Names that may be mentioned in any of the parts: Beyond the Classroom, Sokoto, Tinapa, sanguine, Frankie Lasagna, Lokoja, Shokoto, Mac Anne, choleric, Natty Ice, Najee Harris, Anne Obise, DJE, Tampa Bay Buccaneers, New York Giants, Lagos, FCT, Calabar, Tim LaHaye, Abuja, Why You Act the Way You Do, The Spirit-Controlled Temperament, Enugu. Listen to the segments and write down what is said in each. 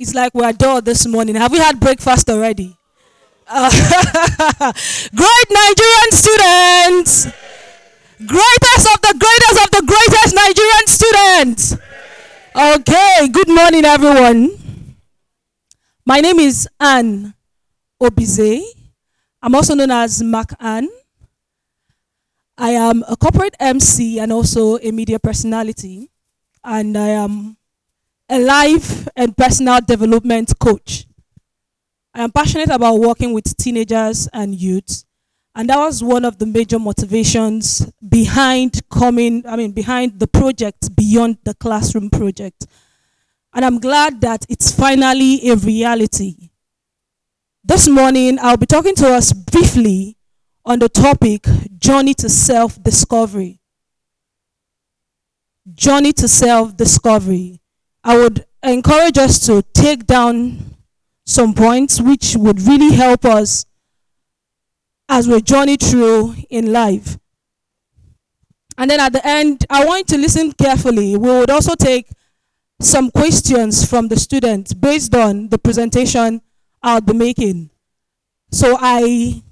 It's like we're dull this morning. Have we had breakfast already? Great Nigerian students! Greatest of the greatest Nigerian students! Okay, good morning everyone. My name is Anne Obise. I'm also known as Mac Anne. I am a corporate MC and also a media personality, and I am a life and personal development coach. I am passionate about working with teenagers and youth, and that was one of the major motivations behind the project, Beyond the Classroom project. And I'm glad that it's finally a reality. This morning, I'll be talking to us briefly on the topic, Journey to Self-Discovery. Journey to Self-Discovery. I would encourage us to take down some points which would really help us as we journey through in life. And then at the end, I want you to listen carefully. We would also take some questions from the students based on the presentation I'll be making. So I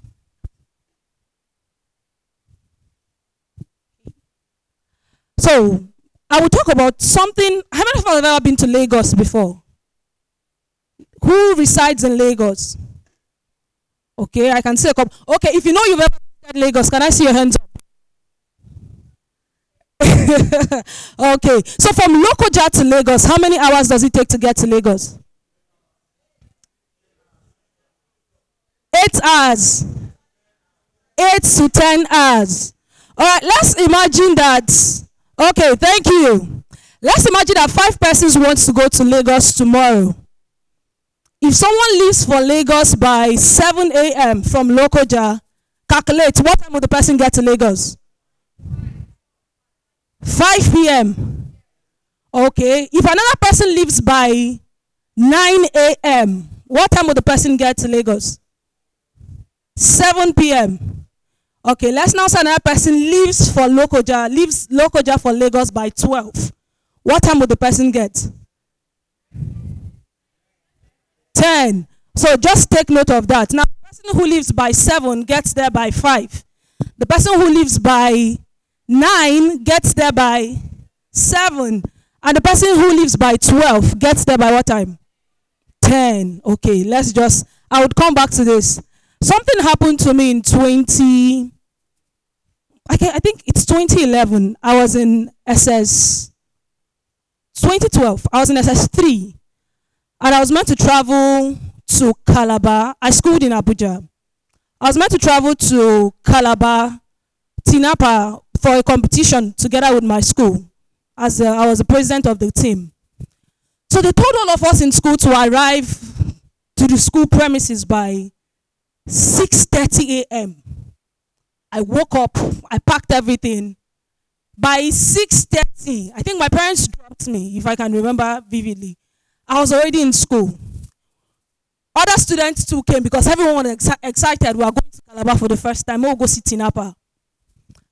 will talk about something. How many of us have ever been to Lagos before? Who resides in Lagos? Okay, I can see a couple. Okay, if you know you've ever been to Lagos, can I see your hands up? Okay, so from Lokoja to Lagos, how many hours does it take to get to Lagos? 8 hours. 8 to 10 hours. All right, let's imagine that. Okay, thank you. Let's imagine that 5 persons want to go to Lagos tomorrow. If someone leaves for Lagos by 7 a.m. from Lokoja, calculate, what time will the person get to Lagos? 5 p.m. Okay, if another person leaves by 9 a.m., what time will the person get to Lagos? 7 p.m. Okay, let's now say another person leaves Lokoja for Lagos by 12. What time would the person get? 10. So just take note of that. Now, the person who leaves by 7 gets there by 5. The person who leaves by 9 gets there by 7. And the person who leaves by 12 gets there by what time? 10. Okay, I would come back to this. Something happened to me in 2011. I was in SS 2012. I was in SS3, and I was meant to travel to Calabar. I schooled in Abuja. I was meant to travel to Calabar, Tinapa, for a competition together with my school, as I was the president of the team. So they told all of us in school to arrive to the school premises by 6:30 a.m. I woke up, I packed everything. By 6:30, I think my parents dropped me, if I can remember vividly. I was already in school. Other students too came because everyone was excited. We are going to Calabar for the first time. We'll go see Tinapa.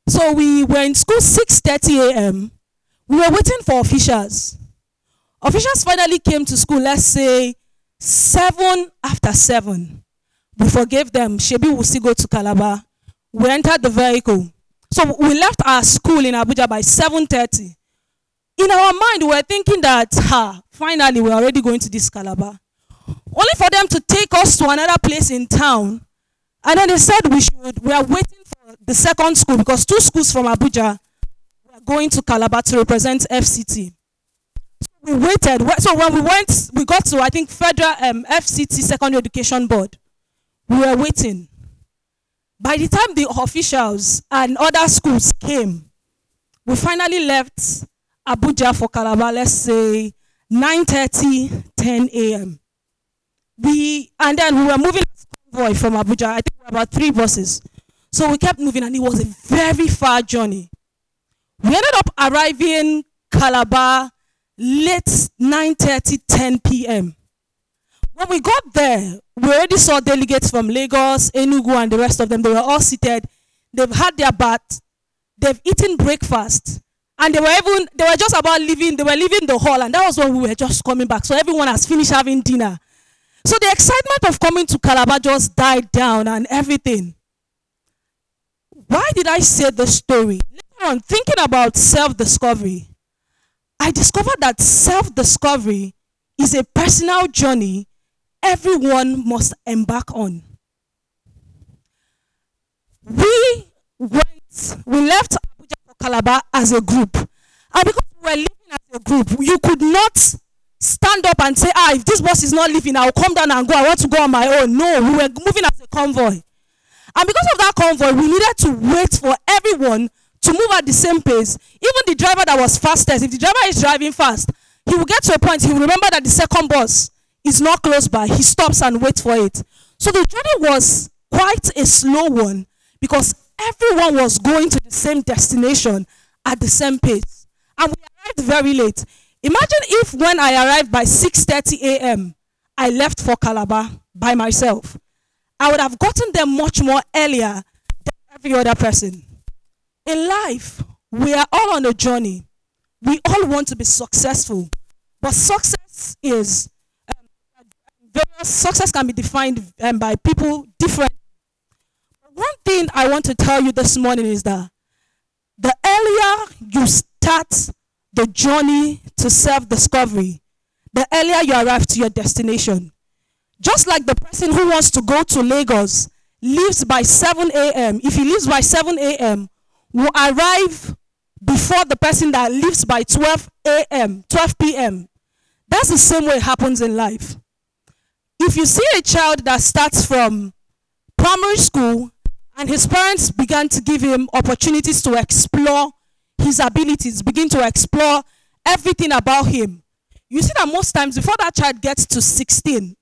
So we were in school 6:30 a.m. We were waiting for officials. Officials finally came to school, let's say 7:07. We forgave them. Shebi will still go to Calabar. We entered the vehicle. So we left our school in Abuja by 7:30. In our mind, we were thinking that, finally, we're already going to this Calabar. Only for them to take us to another place in town. And then they said we are waiting for the second school because 2 schools from Abuja were going to Calabar to represent FCT. So we waited. So when we went, we got to, I think, Federal FCT Secondary Education Board. We were waiting. By the time the officials and other schools came, we finally left Abuja for Calabar, let's say 9:30, 10 a.m. And then we were moving as convoy from Abuja. I think we were about 3 buses. So we kept moving, and it was a very far journey. We ended up arriving Calabar late 9:30, 10 p.m. When we got there, we already saw delegates from Lagos, Enugu, and the rest of them. They were all seated. They've had their bath. They've eaten breakfast. And they were just about leaving. They were leaving the hall, and that was when we were just coming back. So everyone has finished having dinner. So the excitement of coming to Calabar just died down and everything. Why did I say the story? Later on, thinking about self-discovery, I discovered that self-discovery is a personal journey everyone must embark on. We left Abuja for Calabar as a group. And because we were leaving as a group, you could not stand up and say, if this bus is not leaving, I'll come down and go. I want to go on my own. No, we were moving as a convoy. And because of that convoy, we needed to wait for everyone to move at the same pace. Even the driver that was fastest, if the driver is driving fast, he will get to a point, he will remember that the second bus is not close by. He stops and waits for it. So the journey was quite a slow one because everyone was going to the same destination at the same pace. And we arrived very late. Imagine if when I arrived by 6:30 a.m., I left for Calabar by myself. I would have gotten there much more earlier than every other person. In life, we are all on a journey. We all want to be successful, but success is success can be defined by people different. One thing I want to tell you this morning is that the earlier you start the journey to self-discovery, the earlier you arrive to your destination. Just like the person who wants to go to Lagos leaves by 7 a.m. If he leaves by 7 a.m., will arrive before the person that leaves by 12 a.m., 12 p.m. That's the same way it happens in life. If you see a child that starts from primary school and his parents began to give him opportunities to explore his abilities, begin to explore everything about him, you see that most times before that child gets to 16,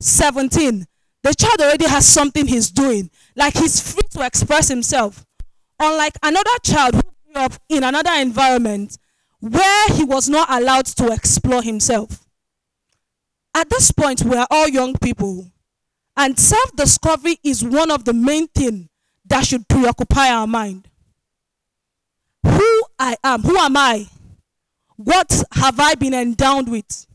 17, the child already has something he's doing, like he's free to express himself. Unlike another child who grew up in another environment where he was not allowed to explore himself. At this point, we are all young people, and self-discovery is one of the main things that should preoccupy our mind. Who I am, who am I? What have I been endowed with?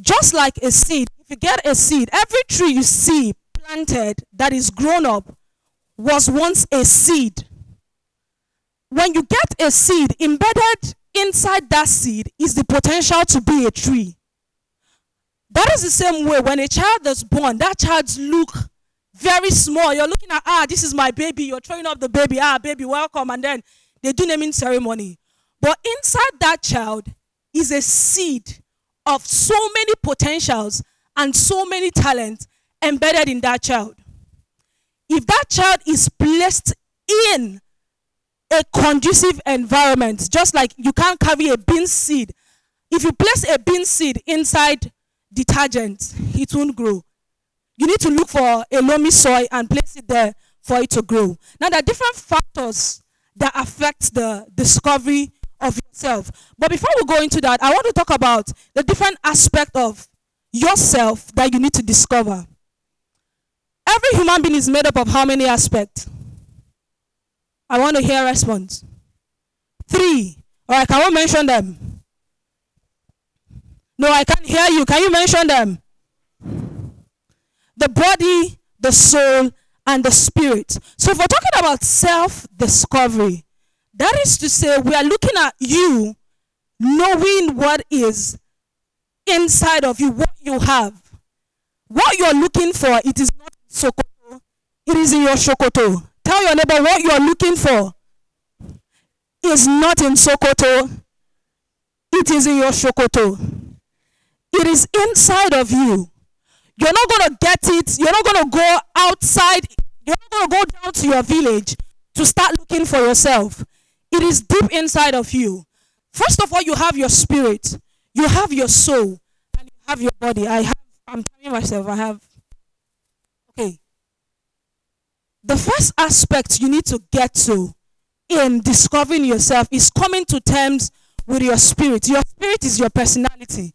Just like a seed, if you get a seed, every tree you see planted that is grown up was once a seed. When you get a seed, embedded inside that seed is the potential to be a tree. That is the same way when a child is born, that child's look very small. You're looking at, this is my baby. You're throwing up the baby. Baby, welcome. And then they do naming ceremony. But inside that child is a seed of so many potentials and so many talents embedded in that child. If that child is placed in a conducive environment, just like you can't carry a bean seed. If you place a bean seed inside detergent, it won't grow. You need to look for a loamy soil and place it there for it to grow. Now, there are different factors that affect the discovery of yourself. But before we go into that, I want to talk about the different aspects of yourself that you need to discover. Every human being is made up of how many aspects? I want to hear a response. 3. All right, can we mention them? No, I can't hear you. Can you mention them? The body, the soul, and the spirit. So if we're talking about self-discovery, that is to say we are looking at you, knowing what is inside of you, what you have. What you're looking for, it is not Sokoto, it is in your Shokoto. Tell your neighbor what you're looking for is not in Sokoto, it is in your Shokoto. It is inside of you. You're not going to get it, you're not going to go outside, you're not going to go down to your village to start looking for yourself. It is deep inside of you. First of all, you have your spirit, you have your soul, and you have your body. The first aspect you need to get to in discovering yourself is coming to terms with your spirit. Your spirit is your personality.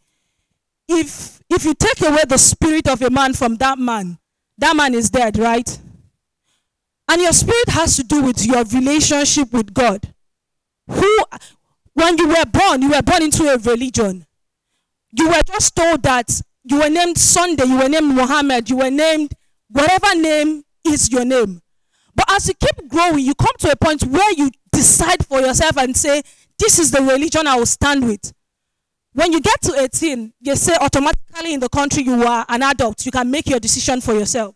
If you take away the spirit of a man from that man is dead, right? And your spirit has to do with your relationship with God. who, when you were born into a religion. You were just told that you were named Sunday, you were named Muhammad, you were named whatever name is your name. But as you keep growing, you come to a point where you decide for yourself and say, this is the religion I will stand with. When you get to 18, they say automatically in the country you are an adult. You can make your decision for yourself.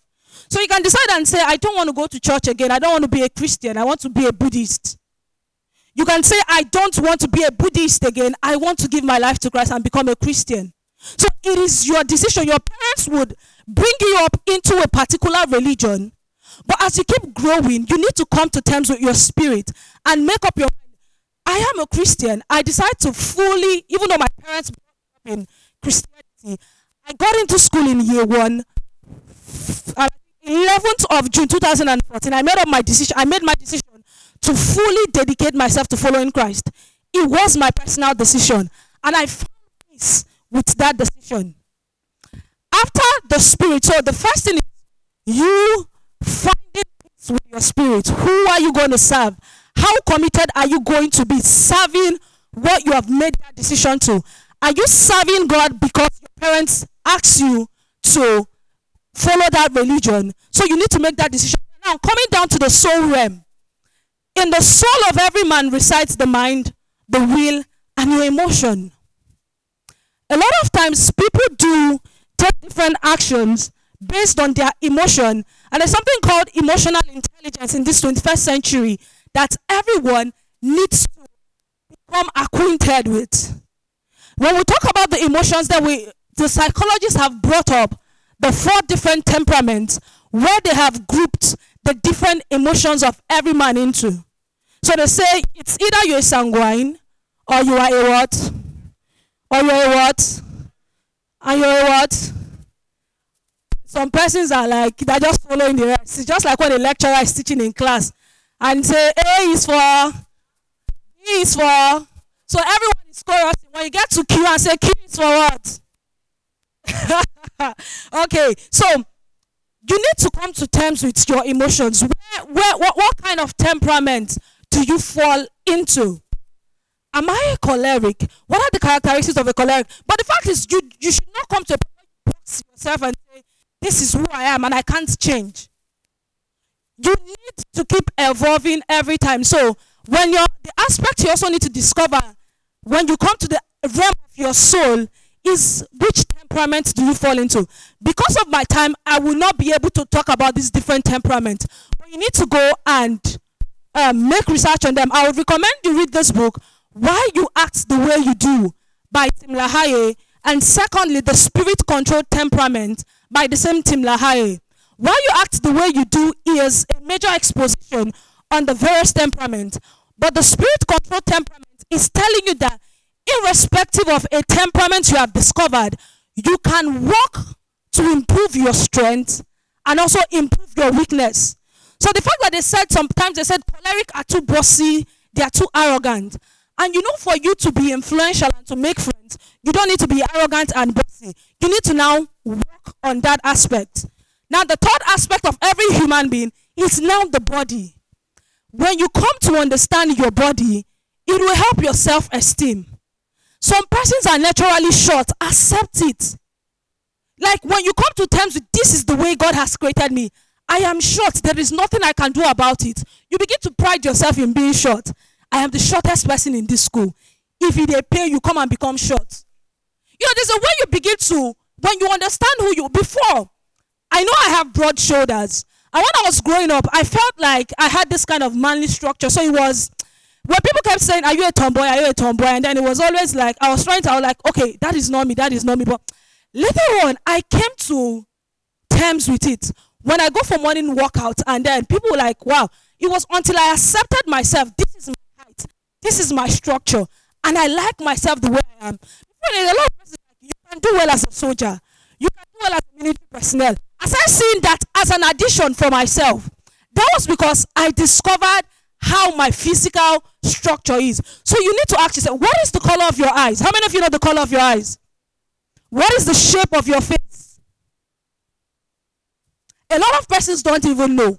So you can decide and say, I don't want to go to church again. I don't want to be a Christian. I want to be a Buddhist. You can say, I don't want to be a Buddhist again. I want to give my life to Christ and become a Christian. So it is your decision. Your parents would bring you up into a particular religion. But as you keep growing, you need to come to terms with your spirit and make up your mind. I am a Christian. I decided to fully, even though my parents brought me up in Christianity, I got into school in year one, 11th of June 2014. I made up my decision. I made my decision to fully dedicate myself to following Christ. It was my personal decision, and I found peace with that decision. After the spirit, so the first thing is you finding peace with your spirit. Who are you going to serve? How committed are you going to be serving what you have made that decision to? Are you serving God because your parents asked you to follow that religion? So you need to make that decision. Now, coming down to the soul realm. In the soul of every man resides the mind, the will, and your emotion. A lot of times people do take different actions based on their emotion, and there's something called emotional intelligence in this 21st century that everyone needs to become acquainted with. When we talk about the emotions that the psychologists have brought up, the 4 different temperaments, where they have grouped the different emotions of every man into. So they say it's either you're a sanguine, or you are a what? Or you're a what? And you're a what? Some persons are like, they're just following the rest. It's just like when a lecturer is teaching in class and say, A is for, B is for. So everyone is chorusing. When you get to Q and say, Q is for what? Okay, so you need to come to terms with your emotions. What kind of temperament do you fall into? Am I a choleric? What are the characteristics of a choleric? But the fact is, you should not come to a box yourself and say, this is who I am and I can't change. You need to keep evolving every time. So when the aspect you also need to discover when you come to the realm of your soul is which temperament do you fall into. Because of my time, I will not be able to talk about these different temperaments. But you need to go and make research on them. I would recommend you read this book, Why You Act the Way You Do, by Tim LaHaye, and secondly, The Spirit-Controlled Temperament, by the same Tim LaHaye. Why You Act the Way You Do is a major exposition on the various temperaments. But the Spirit-Controlled Temperament is telling you that irrespective of a temperament you have discovered, you can work to improve your strength and also improve your weakness. So the fact that they said, sometimes they said choleric are too bossy, they are too arrogant. And you know, for you to be influential and to make friends, you don't need to be arrogant and bossy. You need to now work on that aspect. Now the third aspect of every human being is now the body. When you come to understand your body, it will help your self-esteem. Some persons are naturally short. Accept it. Like when you come to terms with this is the way God has created me. I am short. There is nothing I can do about it. You begin to pride yourself in being short. I am the shortest person in this school. If they pay, you come and become short. You know, there's a way you begin to, when you understand who you, before, I know I have broad shoulders. And when I was growing up, I felt like I had this kind of manly structure. So it was, when people kept saying, are you a tomboy? Are you a tomboy? And then it was always like, I was like, okay, that is not me, that is not me. But later on, I came to terms with it. When I go for morning workout, and then people were like, wow, it was until I accepted myself, this is my height, this is my structure, and I like myself the way I am. When a lot of people like, you can do well as a soldier, you can do well as a military personnel. As I seen that as an addition for myself, that was because I discovered how my physical structure is. So you need to ask yourself, what is the color of your eyes? How many of you know the color of your eyes? What is the shape of your face? A lot of persons don't even know.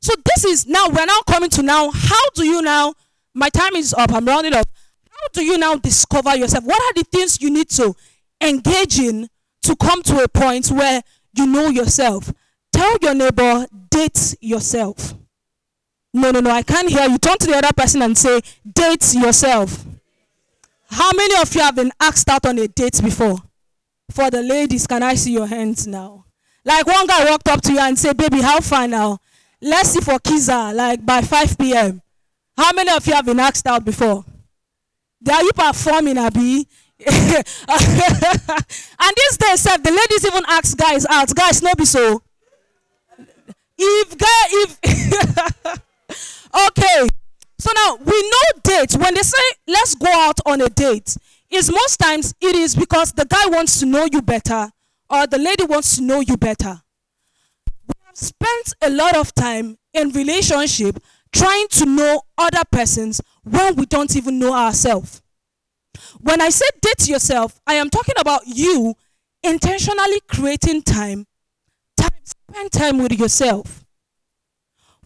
So this is now, we're now coming to now, how do you now My time is up. I'm rounding up. How do you now discover yourself? What are the things you need to engage in to come to a point where you know yourself? Tell your neighbor, date yourself. No, I can't hear you. Turn to the other person and say, date yourself. How many of you have been asked out on a date before? For the ladies, can I see your hands now? Like one guy walked up to you and said, baby, how far now? Let's see for Kiza, like by 5 p.m. How many of you have been asked out before? Are you performing, Abi? And these days, the ladies even ask guys out. Guys, no be so. Okay. So now, we know dates. When they say, let's go out on a date, is most times it is because the guy wants to know you better or the lady wants to know you better. We have spent a lot of time in relationship trying to know other persons when we don't even know ourselves. When I say date yourself, I am talking about you intentionally creating time, spend time with yourself.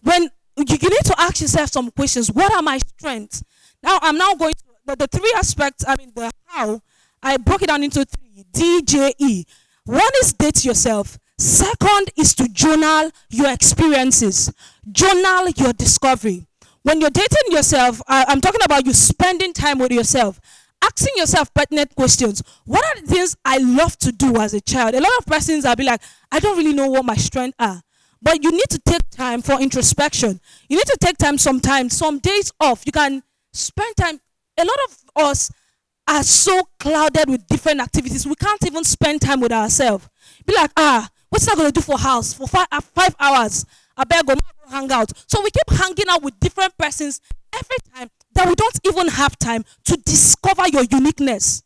When you need to ask yourself some questions. What are my strengths? Now, I'm now going to the three aspects, the how, I broke it down into three, DJE. One is date yourself. Second is to journal your experiences. Journal your discovery. When you're dating yourself, I'm talking about you spending time with yourself, asking yourself pertinent questions. What are the things I love to do as a child? A lot of persons will be like, I don't really know what my strengths are. But you need to take time for introspection. You need to take time sometimes, some days off. You can spend time. A lot of us are so clouded with different activities. We can't even spend time with ourselves. Be like, what's that going to do for house for 5 hours? I better go hang out. So we keep hanging out with different persons every time that we don't even have time to discover your uniqueness.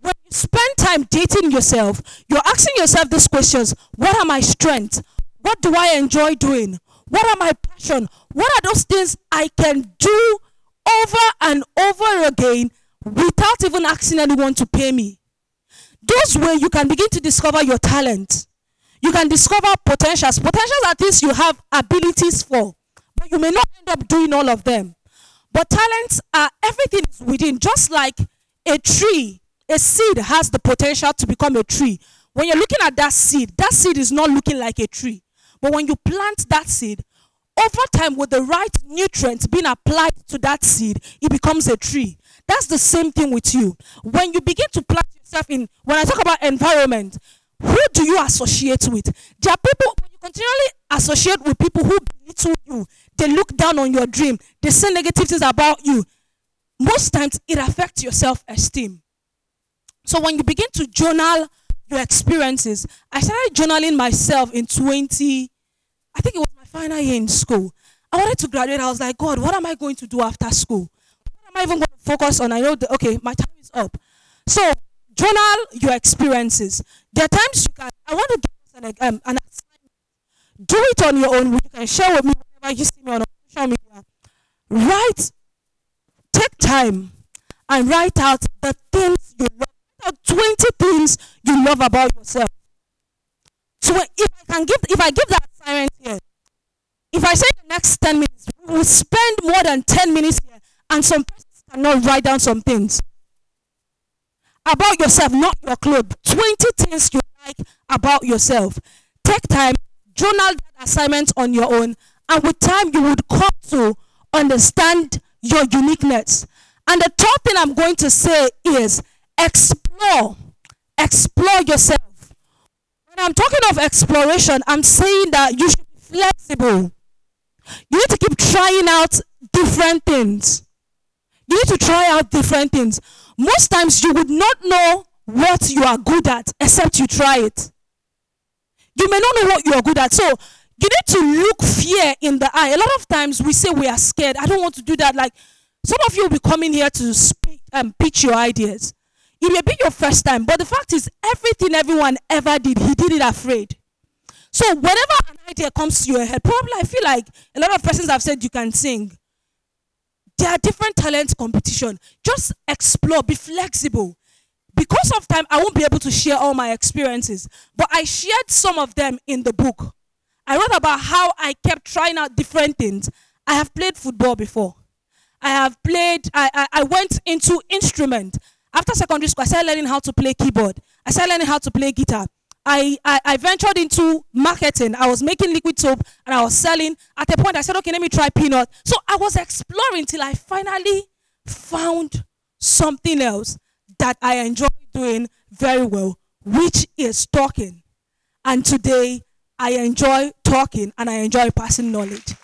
When you spend time dating yourself, you're asking yourself these questions. What are my strengths? What do I enjoy doing? What are my passions? What are those things I can do over and over again without even asking anyone to pay me? Those way you can begin to discover your talent. You can discover potentials. Potentials are things you have abilities for, but you may not end up doing all of them. But talents are everything is within, just like a tree. A seed has the potential to become a tree. When you're looking at that seed is not looking like a tree. But when you plant that seed, over time with the right nutrients being applied to that seed, it becomes a tree. That's the same thing with you. When you begin to plant yourself in, when I talk about environment, who do you associate with? There are people, when you continually associate with people who belittle you, they look down on your dream, they say negative things about you. Most times it affects your self-esteem. So when you begin to journal your experiences, I started journaling myself in I think it was my final year in school. I wanted to graduate. I was like, God, what am I going to do after school? What am I even going to focus on? I know, my time is up. So journal your experiences. There are times you can, I want to give us an assignment. Do it on your own. You can share with me whenever you see me on social media. Take time and write out the things you love. 20 things you love about yourself. So if I give that assignment here, if I say the next 10 minutes, we will spend more than 10 minutes here, and some persons cannot write down some things about yourself, not your club. 20 things you like about yourself. Take time, journal that assignment on your own, and with time you would come to understand your uniqueness. And the third thing I'm going to say is explore yourself. When I'm talking of exploration, I'm saying that you should be flexible. You need to keep trying out different things. Most times you would not know what you are good at except you try it. You may not know what you are good at. So you need to look fear in the eye. A lot of times we say we are scared. I don't want to do that. Like some of you will be coming here to speak and pitch your ideas. It may be your first time, but the fact is everything everyone ever did, he did it afraid. So whenever an idea comes to your head, probably I feel like a lot of persons have said you can sing. There are different talent competition. Just explore, be flexible. Because of time, I won't be able to share all my experiences, but I shared some of them in the book. I wrote about how I kept trying out different things. I have played football before. I have played, I went into instrument. After secondary school, I started learning how to play keyboard. I started learning how to play guitar. I ventured into marketing. I was making liquid soap and I was selling. At a point, I said, okay, let me try peanut. So I was exploring till I finally found something else that I enjoy doing very well, which is talking. And today, I enjoy talking and I enjoy passing knowledge.